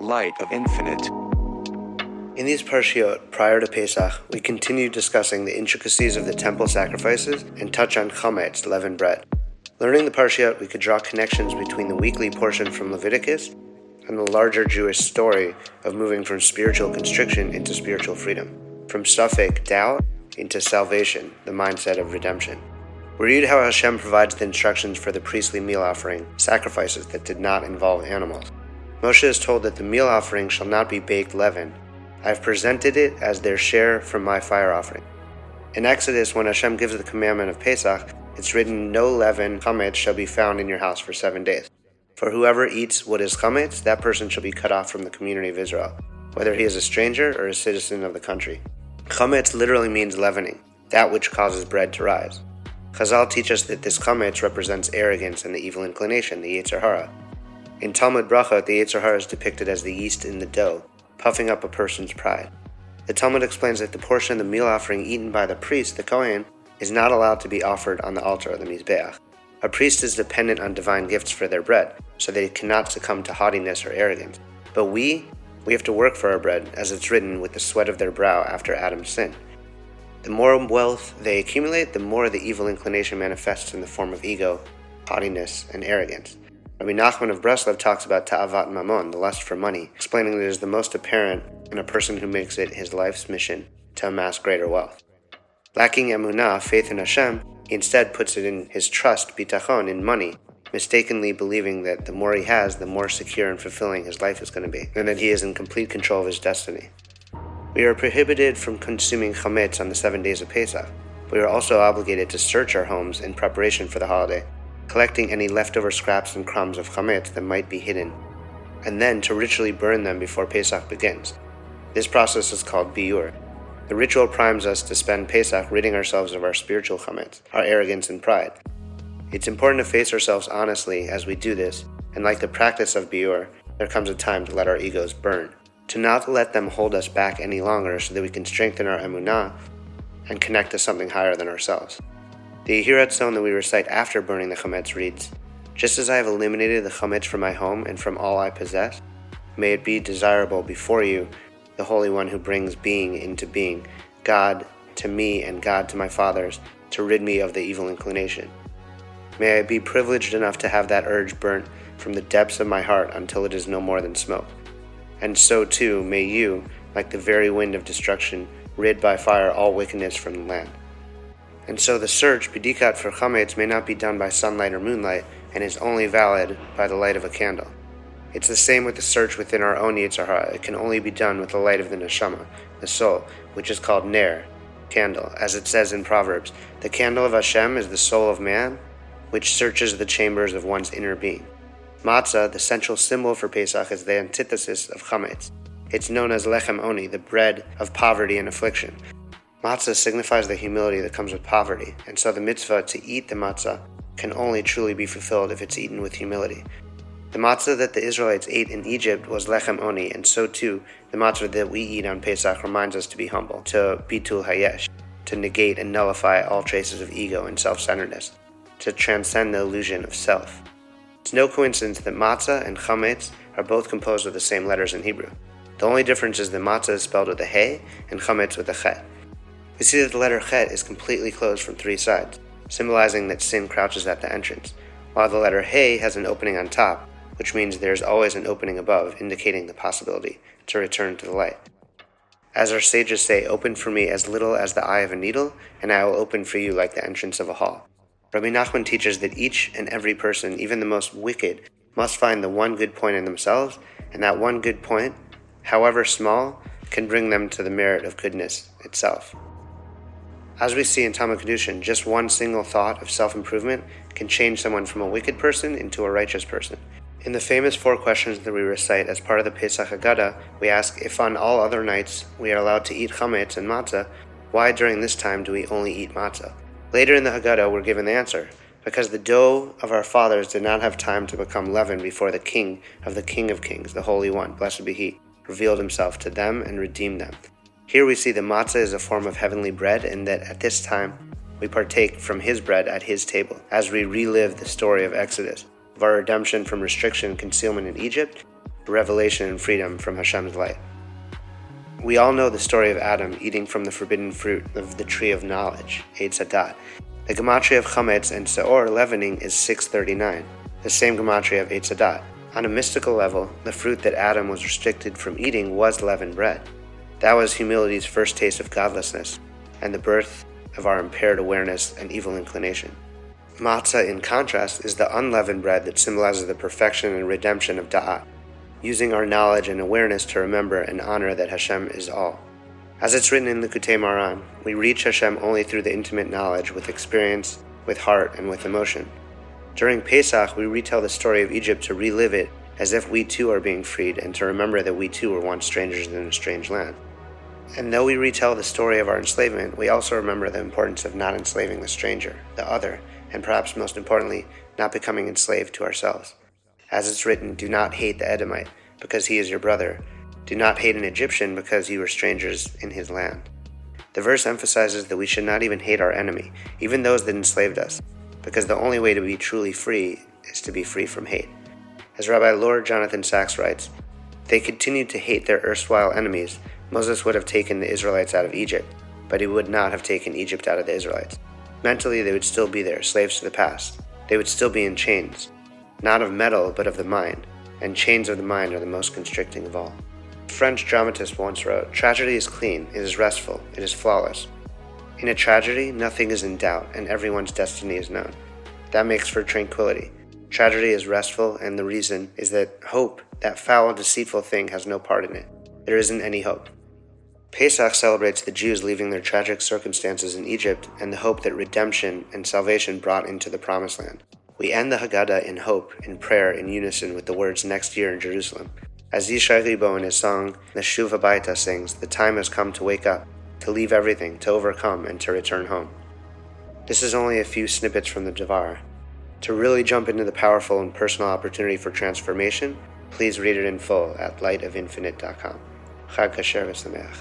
Light of Infinite. In these Parshiot, prior to Pesach, we continue discussing the intricacies of the temple sacrifices and touch on Chametz, leavened bread. Learning the Parshiot, we could draw connections between the weekly portion from Leviticus and the larger Jewish story of moving from spiritual constriction into spiritual freedom, from Safek, doubt, into salvation, the mindset of redemption. We read how Hashem provides the instructions for the priestly meal offering, sacrifices that did not involve animals. Moshe is told that the meal offering shall not be baked leaven. I have presented it as their share from my fire offering. In Exodus, when Hashem gives the commandment of Pesach, it's written, "No leaven, chametz, shall be found in your house for 7 days. For whoever eats what is chametz, that person shall be cut off from the community of Israel, whether he is a stranger or a citizen of the country." Chametz literally means leavening, that which causes bread to rise. Chazal teach us that this chametz represents arrogance and the evil inclination, the yetzer hara. In Talmud Berachot, the yetzer hara is depicted as the yeast in the dough, puffing up a person's pride. The Talmud explains that the portion of the meal offering eaten by the priest, the Kohen, is not allowed to be offered on the altar of the Mizbeach. A priest is dependent on divine gifts for their bread, so they cannot succumb to haughtiness or arrogance. But we have to work for our bread, as it's written, with the sweat of their brow after Adam's sin. The more wealth they accumulate, the more the evil inclination manifests in the form of ego, haughtiness, and arrogance. Rabbi Nachman of Breslev talks about Ta'avat Mamon, the lust for money, explaining that it is the most apparent in a person who makes it his life's mission to amass greater wealth. Lacking emunah, faith in Hashem, he instead puts it in his trust, bitachon, in money, mistakenly believing that the more he has, the more secure and fulfilling his life is going to be, and that he is in complete control of his destiny. We are prohibited from consuming chametz on the 7 days of Pesach. We are also obligated to search our homes in preparation for the holiday, collecting any leftover scraps and crumbs of chametz that might be hidden, and then to ritually burn them before Pesach begins. This process is called biyur. The ritual primes us to spend Pesach ridding ourselves of our spiritual chametz, our arrogance and pride. It's important to face ourselves honestly as we do this, and like the practice of biur, there comes a time to let our egos burn, to not let them hold us back any longer so that we can strengthen our emunah and connect to something higher than ourselves. The Yehirat Zon that we recite after burning the chametz reads, "Just as I have eliminated the chametz from my home and from all I possess, may it be desirable before you, the Holy One who brings being into being, God to me and God to my fathers, to rid me of the evil inclination. May I be privileged enough to have that urge burnt from the depths of my heart until it is no more than smoke. And so too may you, like the very wind of destruction, rid by fire all wickedness from the land." And so the search, bidikat, for chametz may not be done by sunlight or moonlight, and is only valid by the light of a candle. It's the same with the search within our own yetzer hara. It can only be done with the light of the neshama, the soul, which is called ner, candle. As it says in Proverbs, "The candle of Hashem is the soul of man, which searches the chambers of one's inner being." Matzah, the central symbol for Pesach, is the antithesis of chametz. It's known as lechem oni, the bread of poverty and affliction. Matzah signifies the humility that comes with poverty, and so the mitzvah to eat the matzah can only truly be fulfilled if it's eaten with humility. The matzah that the Israelites ate in Egypt was lechem oni, and so too, the matzah that we eat on Pesach reminds us to be humble, to bitul hayesh, to negate and nullify all traces of ego and self-centeredness, to transcend the illusion of self. It's no coincidence that matzah and chametz are both composed of the same letters in Hebrew. The only difference is that matzah is spelled with a he and chametz with a chet. We see that the letter chet is completely closed from 3 sides, symbolizing that sin crouches at the entrance, while the letter he has an opening on top, which means there is always an opening above, indicating the possibility to return to the light. As our sages say, "Open for me as little as the eye of a needle, and I will open for you like the entrance of a hall." Rabbi Nachman teaches that each and every person, even the most wicked, must find the one good point in themselves, and that one good point, however small, can bring them to the merit of goodness itself. As we see in Talmud Kedushin, just one single thought of self-improvement can change someone from a wicked person into a righteous person. In the famous 4 questions that we recite as part of the Pesach Haggadah, we ask if on all other nights we are allowed to eat chametz and matzah, why during this time do we only eat matzah? Later in the Haggadah, we're given the answer, because the dough of our fathers did not have time to become leaven before the King of Kings, the Holy One, blessed be He, revealed Himself to them and redeemed them. Here we see the matzah is a form of heavenly bread, and that at this time we partake from His bread at His table, as we relive the story of Exodus, of our redemption from restriction and concealment in Egypt, revelation and freedom from Hashem's light. We all know the story of Adam eating from the forbidden fruit of the tree of knowledge, etzadat. The gematria of Chametz and Seor leavening is 639, the same gematria of etzadat. On a mystical level, the fruit that Adam was restricted from eating was leavened bread. That was humanity's first taste of godlessness, and the birth of our impaired awareness and evil inclination. Matzah, in contrast, is the unleavened bread that symbolizes the perfection and redemption of Ta'avat, using our knowledge and awareness to remember and honor that Hashem is all. As it's written in Likutei Maharan, we reach Hashem only through the intimate knowledge, with experience, with heart, and with emotion. During Pesach, we retell the story of Egypt to relive it as if we too are being freed, and to remember that we too were once strangers in a strange land. And though we retell the story of our enslavement, we also remember the importance of not enslaving the stranger, the other, and perhaps most importantly, not becoming enslaved to ourselves. As it's written, do not hate the Edomite, because he is your brother. Do not hate an Egyptian, because you were strangers in his land. The verse emphasizes that we should not even hate our enemy, even those that enslaved us, because the only way to be truly free is to be free from hate. As Rabbi Lord Jonathan Sachs writes, they continued to hate their erstwhile enemies. Moses would have taken the Israelites out of Egypt, but he would not have taken Egypt out of the Israelites. Mentally, they would still be there, slaves to the past. They would still be in chains, not of metal, but of the mind, and chains of the mind are the most constricting of all. A French dramatist once wrote, tragedy is clean, it is restful, it is flawless. In a tragedy, nothing is in doubt, and everyone's destiny is known. That makes for tranquility. Tragedy is restful, and the reason is that hope, that foul, deceitful thing, has no part in it. There isn't any hope. Pesach celebrates the Jews leaving their tragic circumstances in Egypt and the hope that redemption and salvation brought into the Promised Land. We end the Haggadah in hope, in prayer, in unison with the words next year in Jerusalem. As Yishai Ribo in his song, Neshuv Abayta, sings, the time has come to wake up, to leave everything, to overcome, and to return home. This is only a few snippets from the Devar. To really jump into the powerful and personal opportunity for transformation, please read it in full at lightofinfinite.com. Chag Kasher V'Sameach.